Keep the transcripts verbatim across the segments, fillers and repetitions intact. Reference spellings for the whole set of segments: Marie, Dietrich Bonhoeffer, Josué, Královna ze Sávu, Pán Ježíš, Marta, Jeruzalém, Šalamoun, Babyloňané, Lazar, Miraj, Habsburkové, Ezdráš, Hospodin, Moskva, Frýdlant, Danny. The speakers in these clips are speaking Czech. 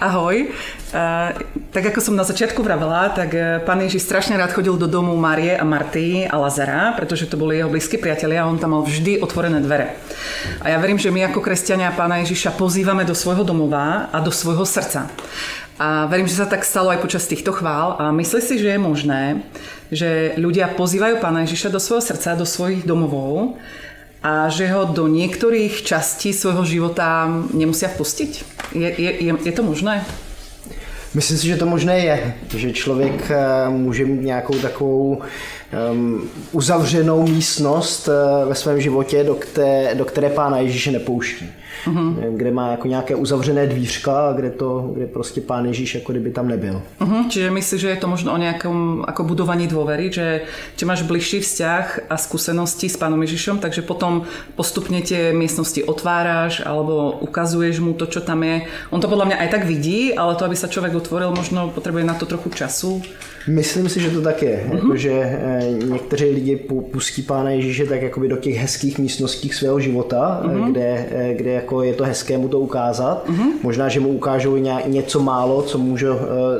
Ahoj. Tak ako som na začiatku vravela, tak Pán Ježíš strašne rád chodil do domu Marie a Marty a Lazara, pretože to boli jeho blízki priatelia a on tam mal vždy otvorené dvere. A ja verím, že my ako kresťania Pána Ježíša pozývame do svojho domova a do svojho srdca. A verím, že sa tak stalo aj počas týchto chvál a myslím si, že je možné, že ľudia pozývajú Pána Ježíša do svojho srdca, do svojich domovov a že ho do niektorých častí svojho života nemusia vpustiť. Je, je, je, je to možné? Myslím si, že to možné je, že člověk může mít nějakou takovou um, uzavřenou místnost ve svém životě, do které, do které Pána Ježíše nepouští. Uh-huh. Kde má jako nějaké uzavřené dvířka, kde, to, kde prostě Pán Ježíš jako kdyby tam nebyl. Uh-huh. Čiže myslíš, že je to možno o nějakém jako budování dôvery, že či máš bližší vzťah a skúsenosti s Pánom Ježíšem, takže potom postupně tie miestnosti otváráš alebo ukazuješ mu to, čo tam je. On to podľa mňa aj tak vidí, ale to, aby sa človek otvoril, možno potrebuje na to trochu času. Myslím si, že to tak je. Uh-huh. Jakože někteří lidi pustí Pána Ježíše tak jakoby do těch hezkých místností svého života, uh-huh. kde, kde jako je to hezké mu to ukázat. Uh-huh. Možná, že mu ukážou něco málo, co může,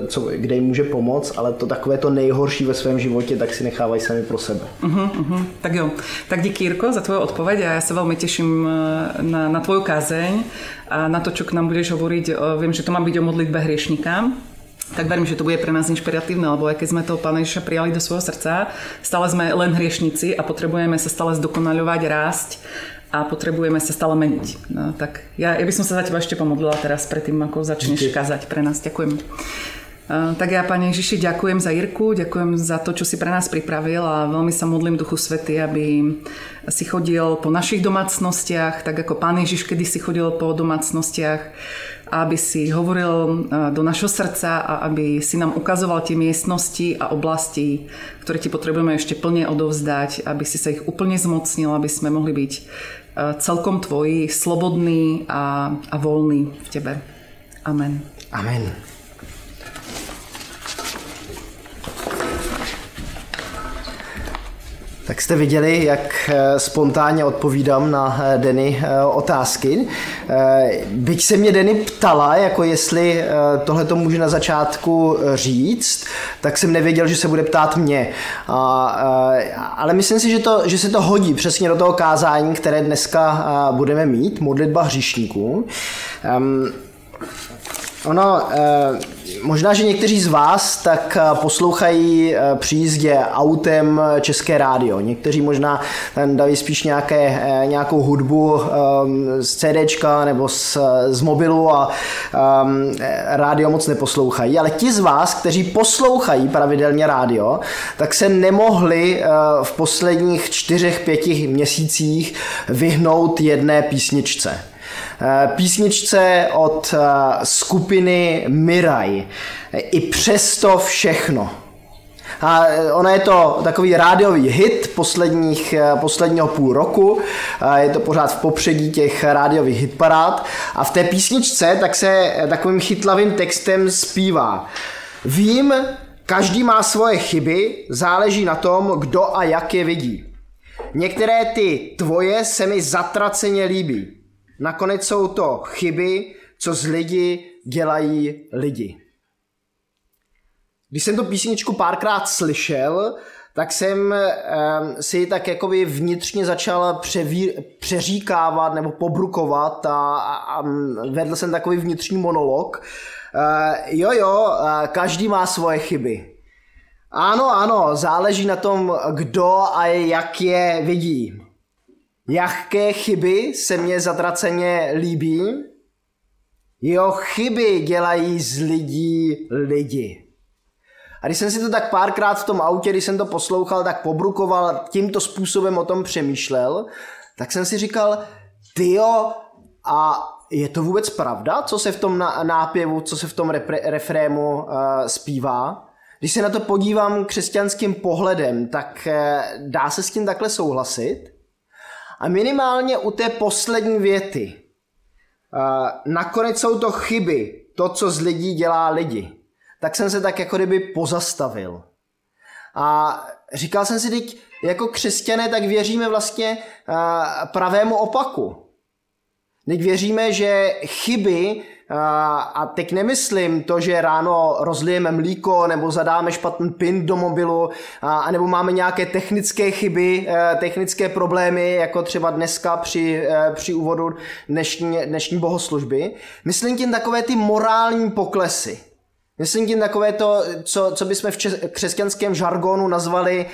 co, kde jim může pomoct, ale to takové to nejhorší ve svém životě, tak si nechávají sami pro sebe. Uh-huh, uh-huh. Tak jo. Tak díky, Jirko, za tvoju odpověď a já se velmi těším na, na tvoju kázeň a na to, čo k nám budeš hovoriť. Vím, že to má být o modlitbe hriešníka. Tak verím, že to bude pre nás inšpiratívne, lebo aj keď sme toho Pána Ježiša prijali do svojho srdca, stále sme len hriešnici a potrebujeme sa stále zdokonaľovať, rásť a potrebujeme sa stále meniť. No, tak ja, ja by som sa za teba ešte pomodlila teraz predtým, ako začneš kázať pre nás. Ďakujem. Tak ja, Pane Ježiši, ďakujem za Irku, ďakujem za to, čo si pre nás pripravil a veľmi sa modlím Duchu Svätý, aby si chodil po našich domácnostiach, tak ako Pán Ježiš kedysi chodil po domácnostiach, aby si hovoril do našho srdca a aby si nám ukazoval tie miestnosti a oblasti, ktoré ti potrebujeme ešte plne odovzdať, aby si sa ich úplne zmocnil, aby sme mohli byť celkom tvoji, slobodní a, a voľní v tebe. Amen. Amen. Tak jste viděli, jak spontánně odpovídám na Danny otázky. Byť se mě Danny ptala, jako jestli tohle to může na začátku říct, tak jsem nevěděl, že se bude ptát mě. A, ale myslím si, že, to, že se to hodí přesně do toho kázání, které dneska budeme mít, modlitba hříšníků. Um, Ono, možná, že někteří z vás tak poslouchají při jízdě autem České rádio. Někteří možná tam dají spíš nějaké, nějakou hudbu z CDčka nebo z, z mobilu a um, rádio moc neposlouchají. Ale ti z vás, kteří poslouchají pravidelně rádio, tak se nemohli v posledních čtyřech, pěti měsících vyhnout jedné písničce. Písničce od skupiny Miraj. I přesto všechno. A ono je to takový rádiový hit posledních, posledního půl roku, je to pořád v popředí těch rádiových hitparád a v té písničce tak se takovým chytlavým textem zpívá. Vím, každý má svoje chyby, záleží na tom, kdo a jak je vidí. Některé ty tvoje se mi zatraceně líbí. Nakonec jsou to chyby, co z lidi dělají lidi. Když jsem tu písničku párkrát slyšel, tak jsem um, si tak jakoby vnitřně začal převí, přeříkávat nebo pobrukovat a, a vedl jsem takový vnitřní monolog. Uh, jo, jo, uh, každý má svoje chyby. Ano, ano, záleží na tom, kdo a jak je vidí. Jaké chyby se mě zatraceně líbí? Jo, chyby dělají z lidí lidi. A když jsem si to tak párkrát v tom autě, když jsem to poslouchal, tak pobrukoval, tímto způsobem o tom přemýšlel, tak jsem si říkal, tyjo, a je to vůbec pravda, co se v tom nápěvu, co se v tom repre- refrému uh, zpívá? Když se na to podívám křesťanským pohledem, tak uh, dá se s tím takhle souhlasit? A minimálně u té poslední věty. Nakonec jsou to chyby, to, co z lidí dělá lidi. Tak jsem se tak jako kdyby pozastavil. A říkal jsem si, teď jako křesťané tak věříme vlastně pravému opaku. Teď věříme, že chyby A teď nemyslím to, že ráno rozlijeme mlíko nebo zadáme špatný pin do mobilu, a nebo máme nějaké technické chyby, technické problémy, jako třeba dneska při, při úvodu dnešní, dnešní bohoslužby. Myslím tím takové ty morální poklesy. Myslím tím takové to, co, co bychom v čes, křesťanském žargonu nazvali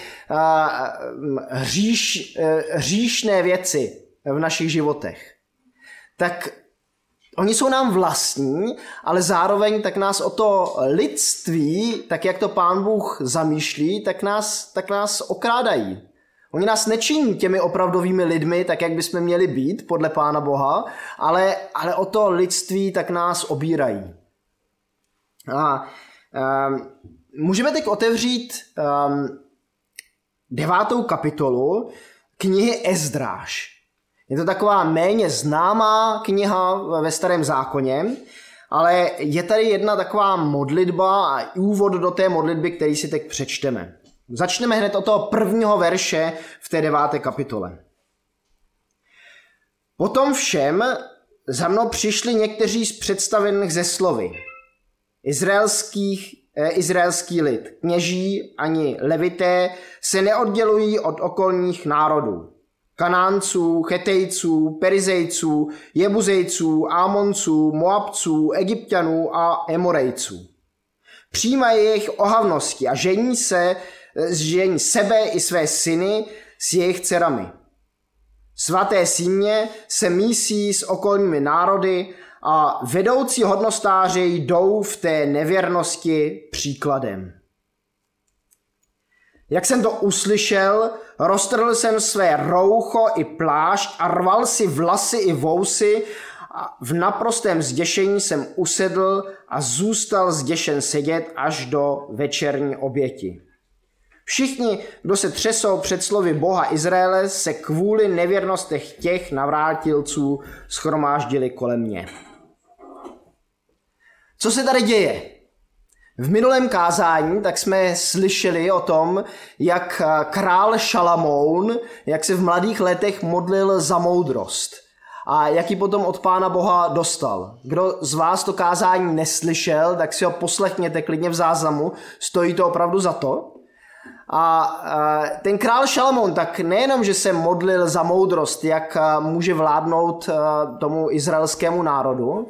hříš, hříšné věci v našich životech. Tak oni jsou nám vlastní, ale zároveň tak nás o to lidství, tak jak to Pán Bůh zamýšlí, tak nás, tak nás okrádají. Oni nás nečiní těmi opravdovými lidmi, tak jak bychom měli být, podle Pána Boha, ale, ale o to lidství tak nás obírají. A um, můžeme teď otevřít um, devátou kapitolu knihy Ezdráš. Je to taková méně známá kniha ve Starém zákoně, ale je tady jedna taková modlitba a úvod do té modlitby, který si teď přečteme. Začneme hned od toho prvního verše v té deváté kapitole. Potom všem za mnou přišli někteří z představených ze slovy. Izraelských, eh, izraelský lid, kněží ani levité se neoddělují od okolních národů. Kanánců, Chetejců, Perizejců, Jebuzejců, Ámonců, Moabců, Egypťanů a Emorejců. Přijímají jejich ohavnosti a žení se, žení sebe i své syny s jejich dcerami. Svaté símě se mísí s okolními národy a vedoucí hodnostáři jdou v té nevěrnosti příkladem. Jak jsem to uslyšel, roztrhl jsem své roucho i plášť a rval si vlasy i vousy a v naprostém zděšení jsem usedl a zůstal zděšen sedět až do večerní oběti. Všichni, kdo se třesou před slovy Boha Izraele, se kvůli nevěrnostech těch navrátilců shromáždili kolem mě. Co se tady děje? V minulém kázání tak jsme slyšeli o tom, jak král Šalamoun, jak se v mladých letech modlil za moudrost a jak ji potom od Pána Boha dostal. Kdo z vás to kázání neslyšel, tak si ho poslechněte klidně v záznamu, stojí to opravdu za to. A ten král Šalamoun tak nejenom, že se modlil za moudrost, jak může vládnout tomu izraelskému národu,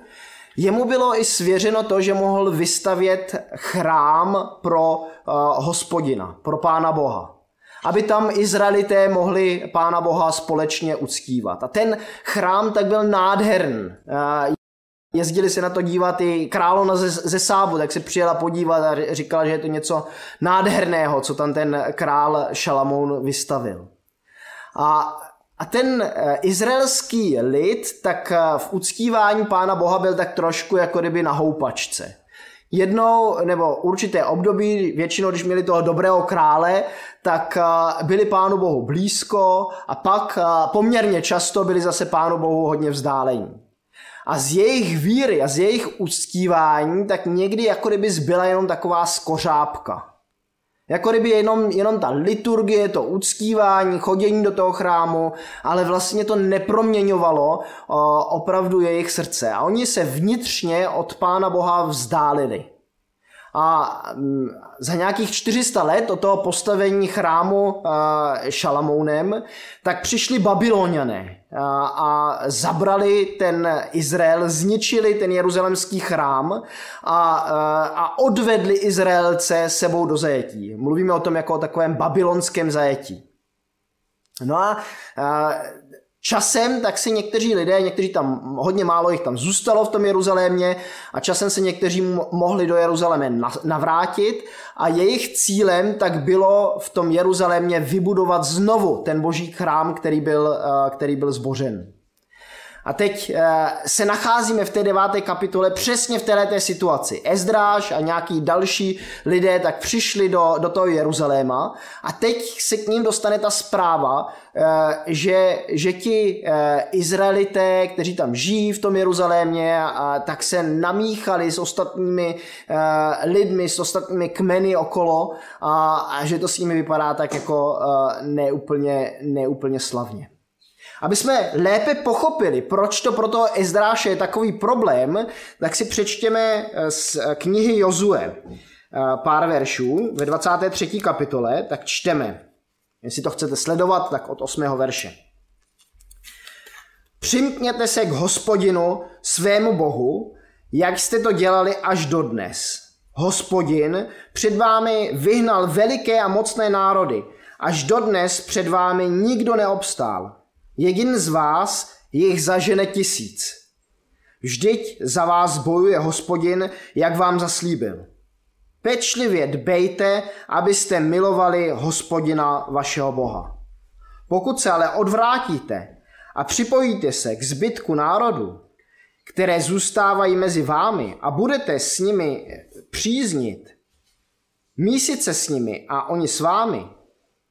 jemu bylo i svěřeno to, že mohl vystavět chrám pro uh, Hospodina, pro Pána Boha. Aby tam Izraelité mohli Pána Boha společně uctívat. A ten chrám tak byl nádherný. Uh, jezdili se na to dívat i královna ze, ze Sávu, tak se přijela podívat a říkala, že je to něco nádherného, co tam ten král Šalamoun vystavil. A A ten izraelský lid tak v uctívání Pána Boha byl tak trošku jako kdyby na houpačce. Jednou nebo určité období, většinou když měli toho dobrého krále, tak byli Pánu Bohu blízko a pak poměrně často byli zase Pánu Bohu hodně vzdálení. A z jejich víry a z jejich uctívání tak někdy jako kdyby zbyla jenom taková skořápka. Jako kdyby jenom, jenom ta liturgie, to uctívání, chodění do toho chrámu, ale vlastně to neproměňovalo o, opravdu jejich srdce. A oni se vnitřně od Pána Boha vzdálili. A m, za nějakých čtyři sta let od toho postavení chrámu a, Šalamounem, tak přišli Babyloňané a, a zabrali ten Izrael, zničili ten jeruzalemský chrám a, a, a odvedli Izraelce sebou do zajetí. Mluvíme o tom jako o takovém babylonském zajetí. No a, a časem tak se někteří lidé, někteří tam, hodně málo jich tam zůstalo v tom Jeruzalémě a časem se někteří mohli do Jeruzaléma navrátit a jejich cílem tak bylo v tom Jeruzalémě vybudovat znovu ten boží chrám, který byl, který byl zbořen. A teď se nacházíme v té deváté kapitole přesně v této situaci. Ezdráš a nějaký další lidé tak přišli do, do toho Jeruzaléma a teď se k ním dostane ta zpráva, že, že ti Izraelité, kteří tam žijí v tom Jeruzalémě, tak se namíchali s ostatními lidmi, s ostatními kmeny okolo a, a že to s nimi vypadá tak jako neúplně, neúplně slavně. Aby jsme lépe pochopili, proč to pro toho Ezdráše je takový problém, tak si přečtěme z knihy Josué pár veršů ve dvacáté třetí kapitole, tak čteme. Jestli to chcete sledovat, tak od osmého verše. Přimkněte se k Hospodinu, svému Bohu, jak jste to dělali až dodnes. Hospodin před vámi vyhnal veliké a mocné národy. Až dodnes před vámi nikdo neobstál. Jedin z vás jich zažene tisíc. Vždyť za vás bojuje Hospodin, jak vám zaslíbil. Pečlivě dbejte, abyste milovali Hospodina vašeho Boha. Pokud se ale odvrátíte a připojíte se k zbytku národů, které zůstávají mezi vámi a budete s nimi příznit, mísit se s nimi a oni s vámi,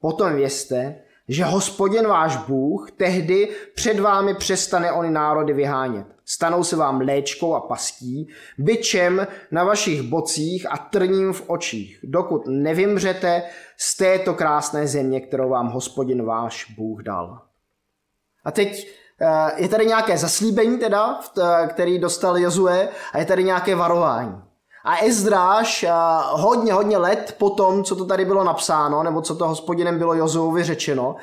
potom vězte, že Hospodin váš Bůh tehdy před vámi přestane ony národy vyhánět. Stanou se vám léčkou a pastí, bičem na vašich bocích a trním v očích, dokud nevymřete z této krásné země, kterou vám Hospodin váš Bůh dal. A teď je tady nějaké zaslíbení, teda, který dostal Josué, a je tady nějaké varování. A Ezdráš hodně, hodně let po tom, co to tady bylo napsáno, nebo co to Hospodinem bylo Josuovi řečeno,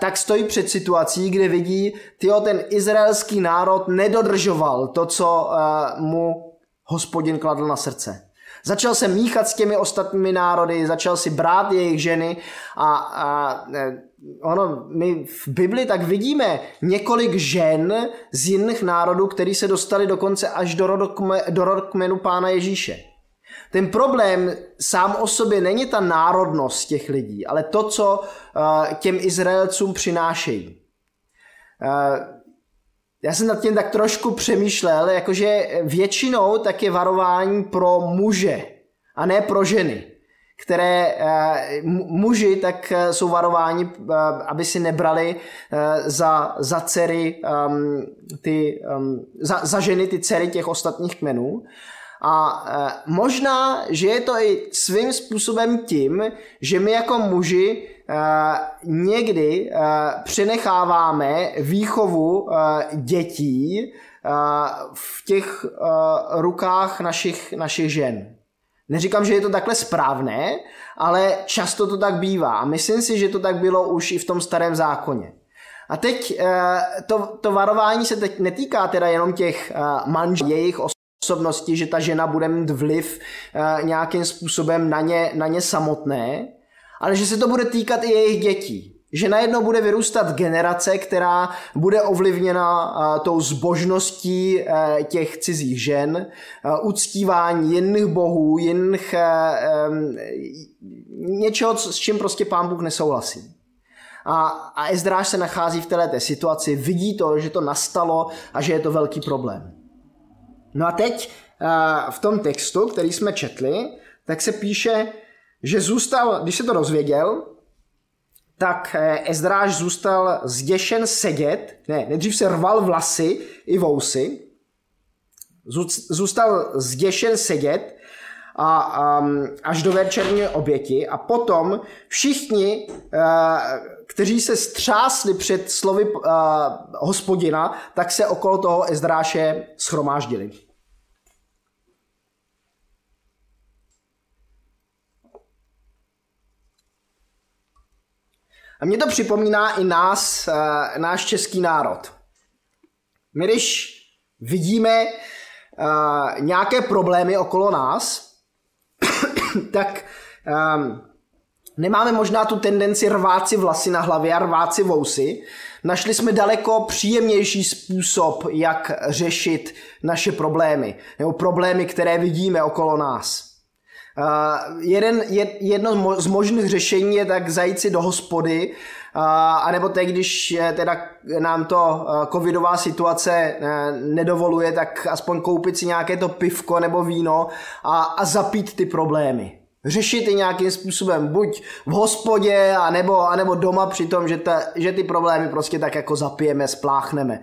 tak stojí před situací, kdy vidí, tyjo, ten izraelský národ nedodržoval to, co mu Hospodin kladl na srdce. Začal se míchat s těmi ostatními národy, začal si brát jejich ženy a, a ono, my v Bibli tak vidíme několik žen z jiných národů, který se dostali dokonce až do, rodokme, do rodokmenu Pána Ježíše. Ten problém sám o sobě není ta národnost těch lidí, ale to, co uh, těm Izraelcům přinášejí. Uh, Já jsem nad tím tak trošku přemýšlel, jakože většinou tak je varování pro muže a ne pro ženy, které muži tak jsou varováni, aby si nebrali za, za, dcery, ty, za, za ženy ty dcery těch ostatních kmenů. A možná, že je to i svým způsobem tím, že my jako muži někdy přenecháváme výchovu dětí v těch rukách našich, našich žen. Neříkám, že je to takhle správné, ale často to tak bývá. A myslím si, že to tak bylo už i v tom Starém zákoně. A teď to, to varování se teď netýká teda jenom těch manželů, jejich osobnosti, že ta žena bude mít vliv nějakým způsobem na ně, na ně samotné, ale že se to bude týkat i jejich dětí. Že najednou bude vyrůstat generace, která bude ovlivněna tou zbožností těch cizích žen, uctívání jiných bohů, jiných, něčeho, s čím prostě Pán Bůh nesouhlasí. A, a Ezdráš se nachází v této situaci, vidí to, že to nastalo a že je to velký problém. No a teď v tom textu, který jsme četli, tak se píše, že zůstal, když se to dozvěděl, tak Ezdráš zůstal zděšen sedět, ne, nejdřív se rval vlasy i vousy, zůstal zděšen sedět a, a, až do večerní oběti a potom všichni, a, kteří se střásli před slovy a, Hospodina, tak se okolo toho Ezdráše shromáždili. A mě to připomíná i nás, náš český národ. My, když vidíme nějaké problémy okolo nás, tak nemáme možná tu tendenci rvát si vlasy na hlavě a rvát si vousy. Našli jsme daleko příjemnější způsob, jak řešit naše problémy, nebo problémy, které vidíme okolo nás. Uh, jeden, jed, jedno z možných řešení je tak zajít si do hospody, uh, anebo teď, když teda nám to uh, covidová situace uh, nedovoluje, tak aspoň koupit si nějaké to pivko nebo víno a, a zapít ty problémy. Řešit je nějakým způsobem, buď v hospodě, anebo, anebo doma při tom, že, ta, že ty problémy prostě tak jako zapijeme, spláchneme.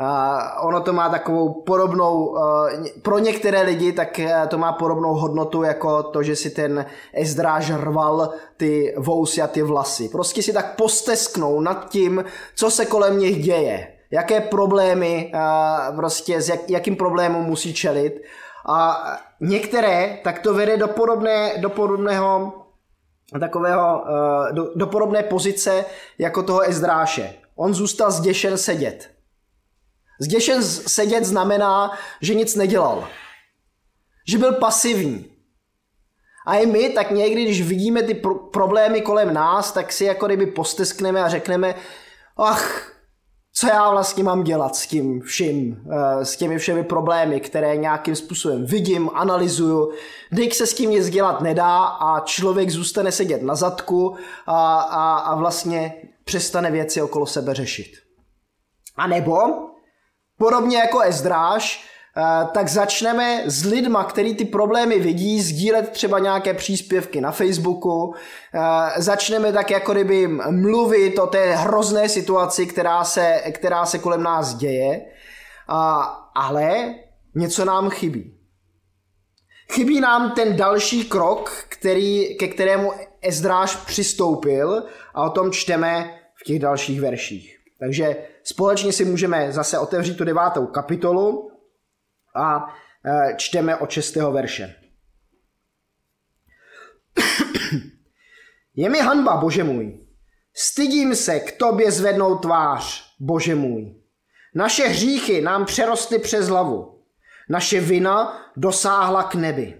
Uh, ono to má takovou podobnou, uh, pro některé lidi tak uh, to má podobnou hodnotu jako to, že si ten Ezdráš rval ty vousy a ty vlasy. Prostě si tak postesknou nad tím, co se kolem nich děje, jaké problémy, uh, prostě s jak, jakým problémům musí čelit. A některé tak to vede do, podobné, do podobného takového, uh, do, do podobné pozice jako toho Ezdráše. On zůstal zděšen sedět. Zděšen sedět znamená, že nic nedělal. Že byl pasivní. A i my tak někdy, když vidíme ty pro- problémy kolem nás, tak si jako kdyby posteskneme a řekneme, ach, co já vlastně mám dělat s tím vším, s těmi všemi problémy, které nějakým způsobem vidím, analyzuju. Dyk se s tím nic dělat nedá a člověk zůstane sedět na zadku a, a, a vlastně přestane věci okolo sebe řešit. A nebo podobně jako Ezdráš, tak začneme s lidma, který ty problémy vidí, sdílet třeba nějaké příspěvky na Facebooku, začneme tak jako kdyby mluvit o té hrozné situaci, která se, která se kolem nás děje, ale něco nám chybí. Chybí nám ten další krok, který, ke kterému Ezdráš přistoupil, a o tom čteme v těch dalších verších. Takže společně si můžeme zase otevřít tu devátou kapitolu a čteme od šestého verše. Je mi hanba, Bože můj. Stydím se k tobě zvednout tvář, Bože můj. Naše hříchy nám přerostly přes hlavu. Naše vina dosáhla k nebi.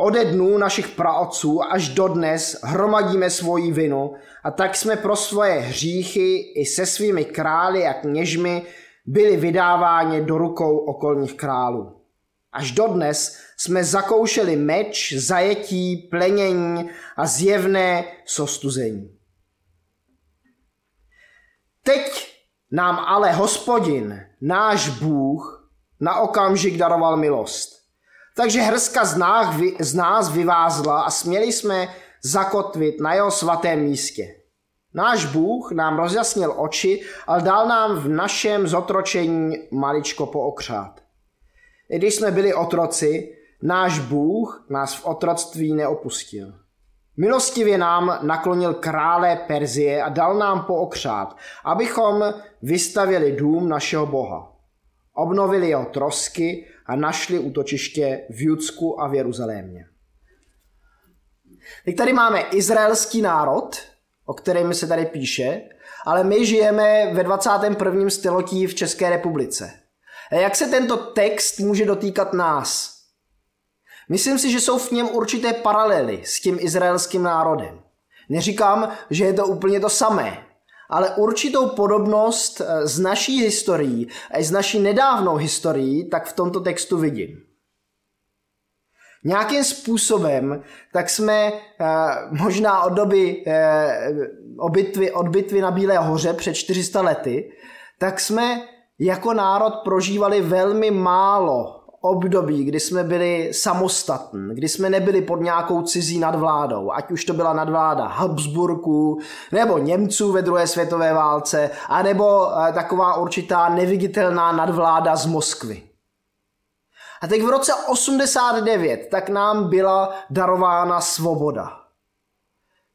Ode dnů našich praotců až dodnes hromadíme svoji vinu a tak jsme pro svoje hříchy i se svými králi a kněžmi byli vydáváni do rukou okolních králů. Až dodnes jsme zakoušeli meč, zajetí, plenění a zjevné sostuzení. Teď nám ale Hospodin, náš Bůh, na okamžik daroval milost. Takže hrstka z nás vyvázla a směli jsme zakotvit na jeho svatém místě. Náš Bůh nám rozjasnil oči, ale dal nám v našem zotročení maličko pookřát. I když jsme byli otroci, náš Bůh nás v otroctví neopustil. Milostivě nám naklonil krále Perzie a dal nám pookřát, abychom vystavěli dům našeho Boha. Obnovili jeho trosky a našli útočiště v Judsku a v Jeruzalémě. Tak tady máme izraelský národ, o kterém se tady píše, ale my žijeme ve dvacátém prvním století v České republice. A jak se tento text může dotýkat nás? Myslím si, že jsou v něm určité paralely s tím izraelským národem. Neříkám, že je to úplně to samé, ale určitou podobnost z naší historií a z naší nedávnou historií tak v tomto textu vidím. Nějakým způsobem tak jsme možná od doby od bitvy, od bitvy na Bílé hoře před čtyři sta lety, tak jsme jako národ prožívali velmi málo období, kdy jsme byli samostatní, kdy jsme nebyli pod nějakou cizí nadvládou, ať už to byla nadvláda Habsburků, nebo Němců ve druhé světové válce, anebo taková určitá neviditelná nadvláda z Moskvy. A teď v roce osmdesát devět tak nám byla darována svoboda.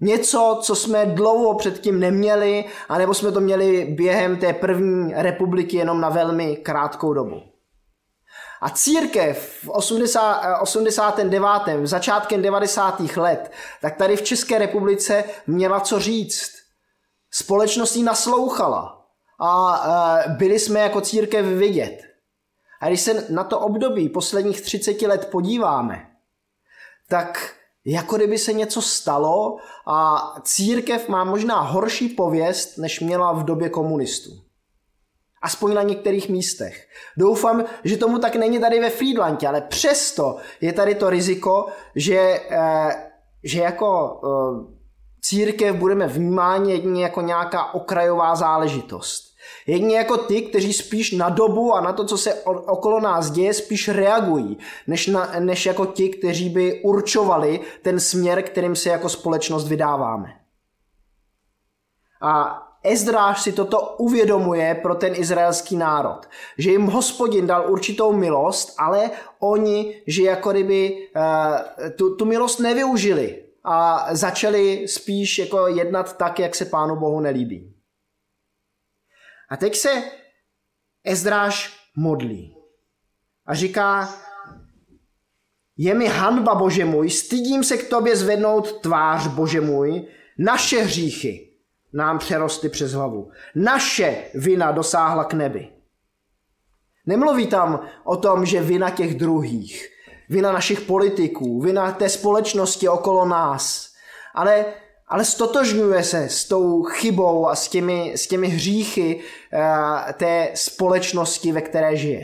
Něco, co jsme dlouho předtím neměli, anebo jsme to měli během té první republiky jenom na velmi krátkou dobu. A církev v osmdesátém devátém, začátkem devadesátých let, tak tady v České republice měla co říct. Společnost jí naslouchala a byli jsme jako církev vidět. A když se na to období posledních třicet let podíváme, tak jako kdyby se něco stalo a církev má možná horší pověst, než měla v době komunistů. Aspoň na některých místech. Doufám, že tomu tak není tady ve Frýdlantě, ale přesto je tady to riziko, že, že jako církev budeme vnímáni jedině jako nějaká okrajová záležitost. Jedině jako ty, kteří spíš na dobu a na to, co se okolo nás děje, spíš reagují, než, na, než jako ti, kteří by určovali ten směr, kterým se jako společnost vydáváme. A Ezdráš si toto uvědomuje pro ten izraelský národ, že jim Hospodin dal určitou milost, ale oni, že jako kdyby uh, tu, tu milost nevyužili a začali spíš jako jednat tak, jak se Pánu Bohu nelíbí. A teď se Ezdráš modlí a říká: je mi hanba, Bože můj, stydím se k tobě zvednout tvář, Bože můj, naše hříchy nám přerostly přes hlavu. Naše vina dosáhla k nebi. Nemluví tam o tom, že vina těch druhých, vina našich politiků, vina té společnosti okolo nás, ale, ale stotožňuje se s tou chybou a s těmi, s těmi hříchy uh, té společnosti, ve které žije.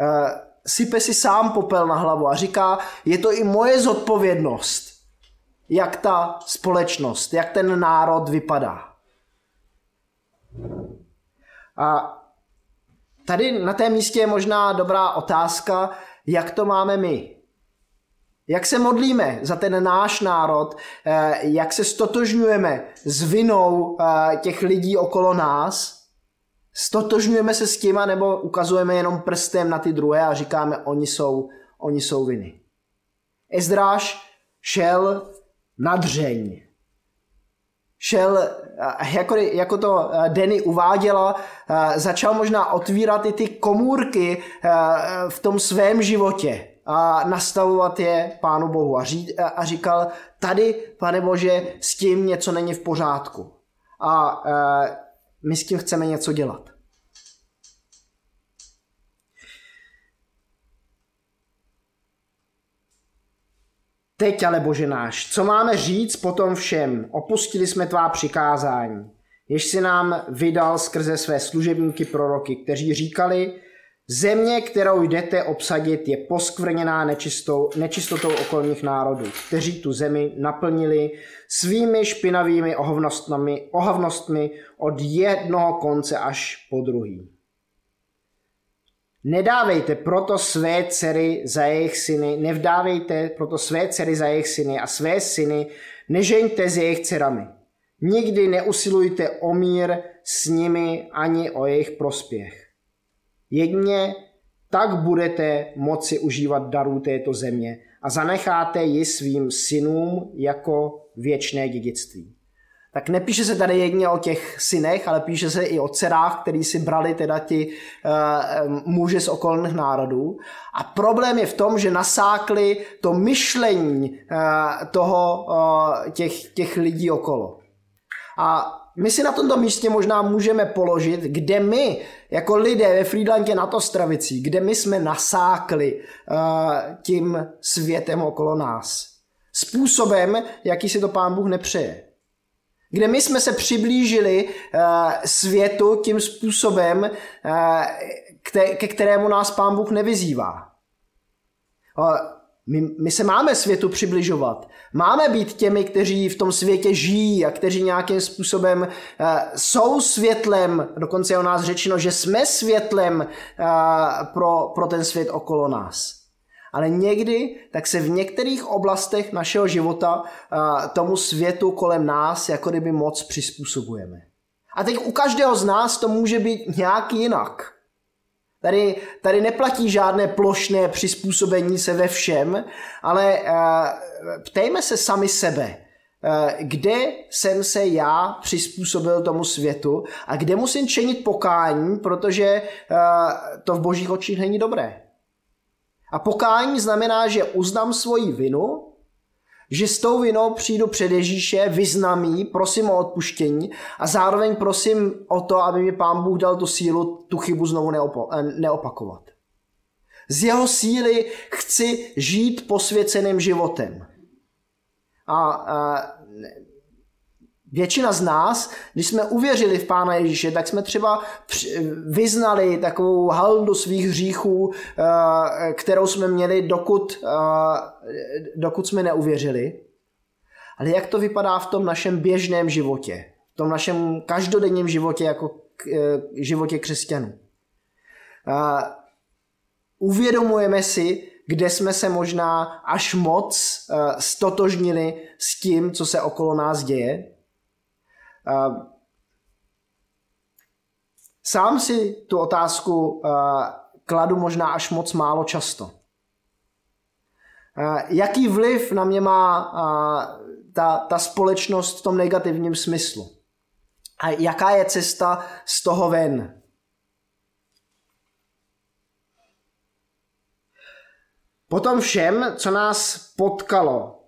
Uh, sype si sám popel na hlavu a říká: je to i moje zodpovědnost, jak ta společnost, jak ten národ vypadá. A tady na té místě je možná dobrá otázka, jak to máme my. Jak se modlíme za ten náš národ, jak se stotožňujeme s vinou těch lidí okolo nás, stotožňujeme se s těma, nebo ukazujeme jenom prstem na ty druhé a říkáme, oni jsou, oni jsou viny. Ezdráš šel na dřeň. Šel, jako, jako to Danny uváděla, začal možná otvírat i ty komůrky v tom svém životě a nastavovat je Pánu Bohu. A, ří, a říkal, tady, Pane Bože, s tím něco není v pořádku. A my s tím chceme něco dělat. Teď ale, Bože náš, co máme říct potom všem? Opustili jsme tvá přikázání, jež si nám vydal skrze své služebníky proroky, kteří říkali, země, kterou jdete obsadit, je poskvrněná nečistou, nečistotou okolních národů, kteří tu zemi naplnili svými špinavými ohavnostmi, ohavnostmi od jednoho konce až po druhý. Nedávejte proto své dcery za jejich syny, nevdávejte proto své dcery za jejich syny a své syny nežeňte s jejich dcerami. Nikdy neusilujte o mír s nimi ani o jejich prospěch. Jedině tak budete moci užívat darů této země a zanecháte ji svým synům jako věčné dědictví. Tak nepíše se tady jedině o těch synech, ale píše se i o dcerách, který si brali teda ti uh, muži z okolních národů. A problém je v tom, že nasákli to myšlení uh, toho, uh, těch, těch lidí okolo. A my si na tomto místě možná můžeme položit, kde my, jako lidé ve Frýdlantě nad Ostravicí, kde my jsme nasákli uh, tím světem okolo nás. Způsobem, jaký si to Pán Bůh nepřeje. Kde my jsme se přiblížili uh, světu tím způsobem, uh, kte- ke kterému nás Pán Bůh nevyzývá. Uh, my, my se máme světu přibližovat. Máme být těmi, kteří v tom světě žijí a kteří nějakým způsobem uh, jsou světlem, dokonce je o nás řečeno, že jsme světlem uh, pro, pro ten svět okolo nás. Ale někdy, tak se v některých oblastech našeho života tomu světu kolem nás jako kdyby moc přizpůsobujeme. A teď u každého z nás to může být nějak jinak. Tady, tady neplatí žádné plošné přizpůsobení se ve všem, ale ptejme se sami sebe, kde jsem se já přizpůsobil tomu světu a kde musím činit pokání, protože to v Božích očích není dobré. A pokání znamená, že uznám svoji vinu, že s tou vinou přijdu před Ježíše, vyznám ji, prosím o odpuštění a zároveň prosím o to, aby mi Pán Bůh dal tu sílu, tu chybu znovu neopo- neopakovat. Z jeho síly chci žít posvěceným životem. A, a většina z nás, když jsme uvěřili v Pána Ježíše, tak jsme třeba vyznali takovou haldu svých hříchů, kterou jsme měli, dokud, dokud jsme neuvěřili. Ale jak to vypadá v tom našem běžném životě, v tom našem každodenním životě, jako životě křesťanů? Uvědomujeme si, kde jsme se možná až moc stotožnili s tím, co se okolo nás děje? Sám si tu otázku kladu možná až moc málo často. Jaký vliv na mě má ta, ta společnost v tom negativním smyslu? A jaká je cesta z toho ven? Potom všem, co nás potkalo,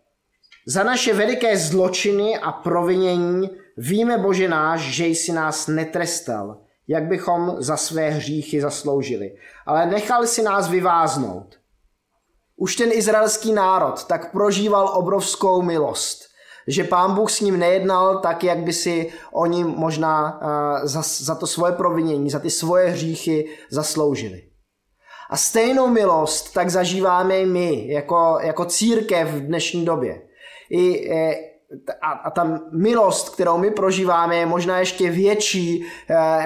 za naše veliké zločiny a provinění víme, Bože náš, že jsi nás netrestal, jak bychom za své hříchy zasloužili. Ale nechal si nás vyváznout. Už ten izraelský národ tak prožíval obrovskou milost, že Pán Bůh s ním nejednal tak, jak by si oni možná za, za to svoje provinění, za ty svoje hříchy zasloužili. A stejnou milost tak zažíváme i my, jako, jako církev v dnešní době. I, a, a ta milost, kterou my prožíváme, je možná ještě větší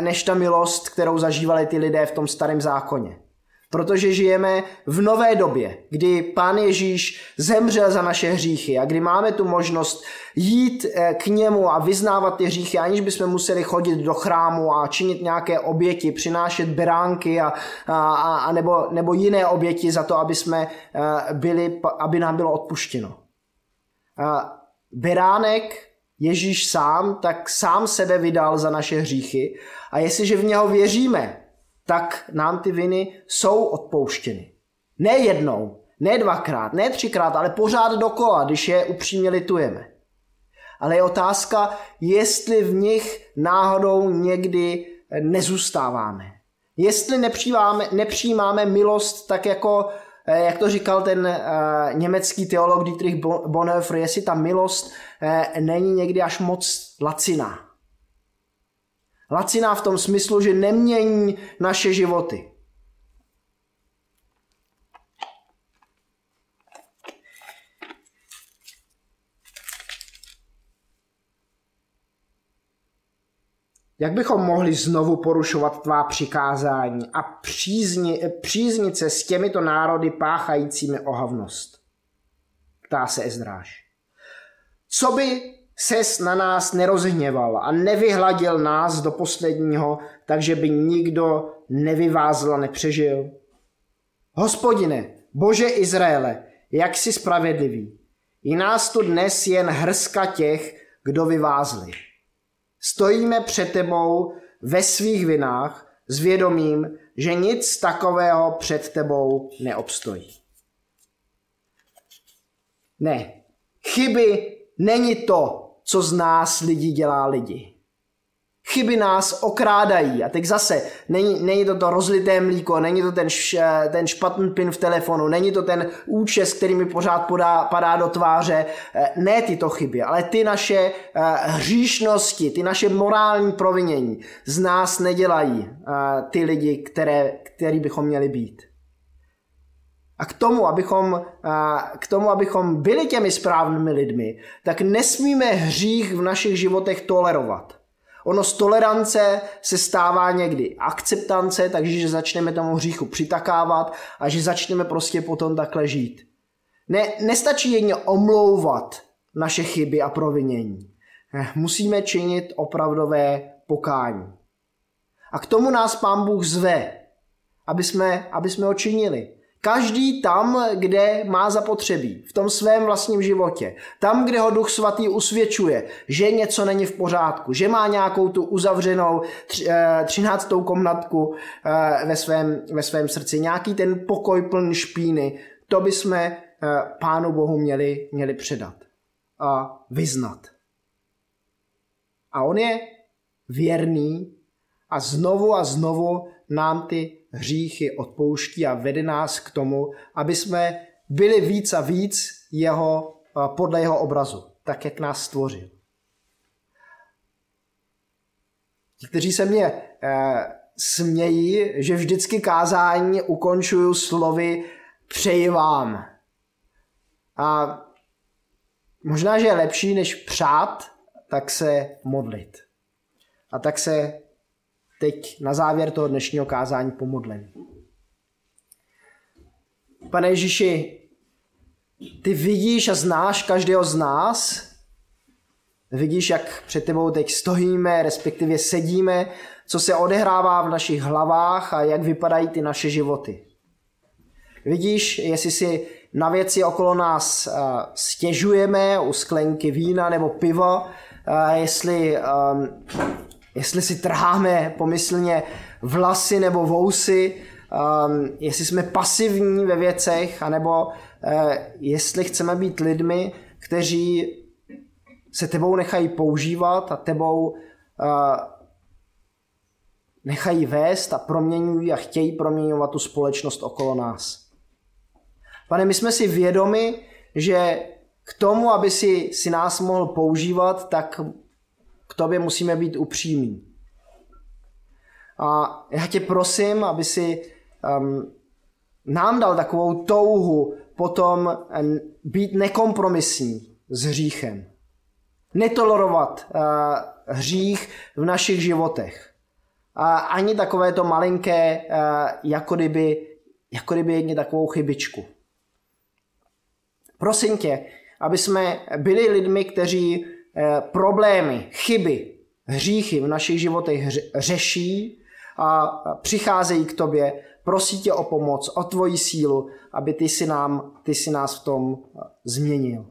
než ta milost, kterou zažívali ty lidé v tom starém zákoně. Protože žijeme v nové době, kdy Pán Ježíš zemřel za naše hříchy a kdy máme tu možnost jít k němu a vyznávat ty hříchy, aniž bychom museli chodit do chrámu a činit nějaké oběti, přinášet beránky a, a, a nebo, nebo jiné oběti za to, aby jsme byli, aby nám bylo odpuštěno. Beránek Ježíš sám, tak sám sebe vydal za naše hříchy, a jestliže v něho věříme, tak nám ty viny jsou odpouštěny. Ne jednou, ne dvakrát, ne třikrát, ale pořád dokola, když je upřímně litujeme. Ale je otázka, jestli v nich náhodou někdy nezůstáváme. Jestli nepřijímáme, nepřijímáme milost tak jako, jak to říkal ten uh, německý teolog Dietrich Bonhoeffer, jestli ta milost uh, není někdy až moc laciná. Laciná v tom smyslu, že nemění naše životy. Jak bychom mohli znovu porušovat tvá přikázání a přízni, příznit se s těmito národy páchajícími ohavnost? Ptá se Ezdráš. Co by ses na nás nerozhněval a nevyhladil nás do posledního, takže by nikdo nevyvázl a nepřežil? Hospodine, Bože Izraele, jak jsi spravedlivý, i nás tu dnes jen hrska těch, kdo vyvázli. Stojíme před tebou ve svých vinách s vědomím, že nic takového před tebou neobstojí. Ne, chyby není to, co z nás lidí dělá lidi. Chyby nás okrádají. A teď zase, není, není to to rozlité mlíko, není to ten, š, ten špatný pin v telefonu, není to ten účes, který mi pořád podá, padá do tváře. Ne tyto chyby, ale ty naše hříšnosti, ty naše morální provinění z nás nedělají ty lidi, které, který bychom měli být. A k tomu, abychom, k tomu, abychom byli těmi správnými lidmi, tak nesmíme hřích v našich životech tolerovat. Ono z tolerance se stává někdy akceptance, takže začneme tomu hříchu přitakávat a že začneme prostě potom takhle žít. Ne, nestačí jen omlouvat naše chyby a provinění. Musíme činit opravdové pokání. A k tomu nás Pán Bůh zve, aby jsme, aby jsme ho činili. Každý tam, kde má zapotřebí, v tom svém vlastním životě. Tam, kde ho Duch Svatý usvědčuje, že něco není v pořádku, že má nějakou tu uzavřenou třináctou komnatku ve svém, ve svém srdci. Nějaký ten pokoj plný špíny, to bychom Pánu Bohu měli, měli předat a vyznat. A on je věrný a znovu a znovu nám ty hříchy odpouští a vede nás k tomu, aby jsme byli víc a víc jeho, podle jeho obrazu, tak jak nás stvořil. Ti, kteří se mě eh, smějí, že vždycky kázání ukončuju slovy přeji vám. A možná, že je lepší než přát, tak se modlit. A tak se teď na závěr toho dnešního kázání pomodlím. Pane Ježíši, ty vidíš a znáš každého z nás Vidíš, jak před tebou teď stojíme, respektive sedíme, co se odehrává v našich hlavách a jak vypadají ty naše životy. Vidíš, jestli si na věci okolo nás stěžujeme, u sklenky vína nebo piva, jestli, jestli si trháme pomyslně vlasy nebo vousy, jestli jsme pasivní ve věcech, anebo jestli chceme být lidmi, kteří se tebou nechají používat a tebou uh, nechají vést a proměňují a chtějí proměňovat tu společnost okolo nás. Pane, my jsme si vědomi, že k tomu, aby si, si nás mohl používat, tak k tobě musíme být upřímní. A já tě prosím, aby si um, nám dal takovou touhu potom být nekompromisní s hříchem. Netolerovat uh, hřích v našich životech. A ani takové to malinké, uh, jako kdyby, jako kdyby jedně takovou chybičku. Prosím tě, aby jsme byli lidmi, kteří uh, problémy, chyby, hříchy v našich životech hř- řeší a přicházejí k tobě, prosí tě o pomoc, o tvoji sílu, aby ty si, nám, ty si nás v tom změnil.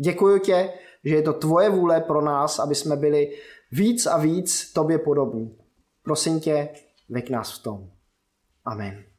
Děkuju tě, že je to tvoje vůle pro nás, aby jsme byli víc a víc tobě podobní. Prosím tě, veď nás v tom. Amen.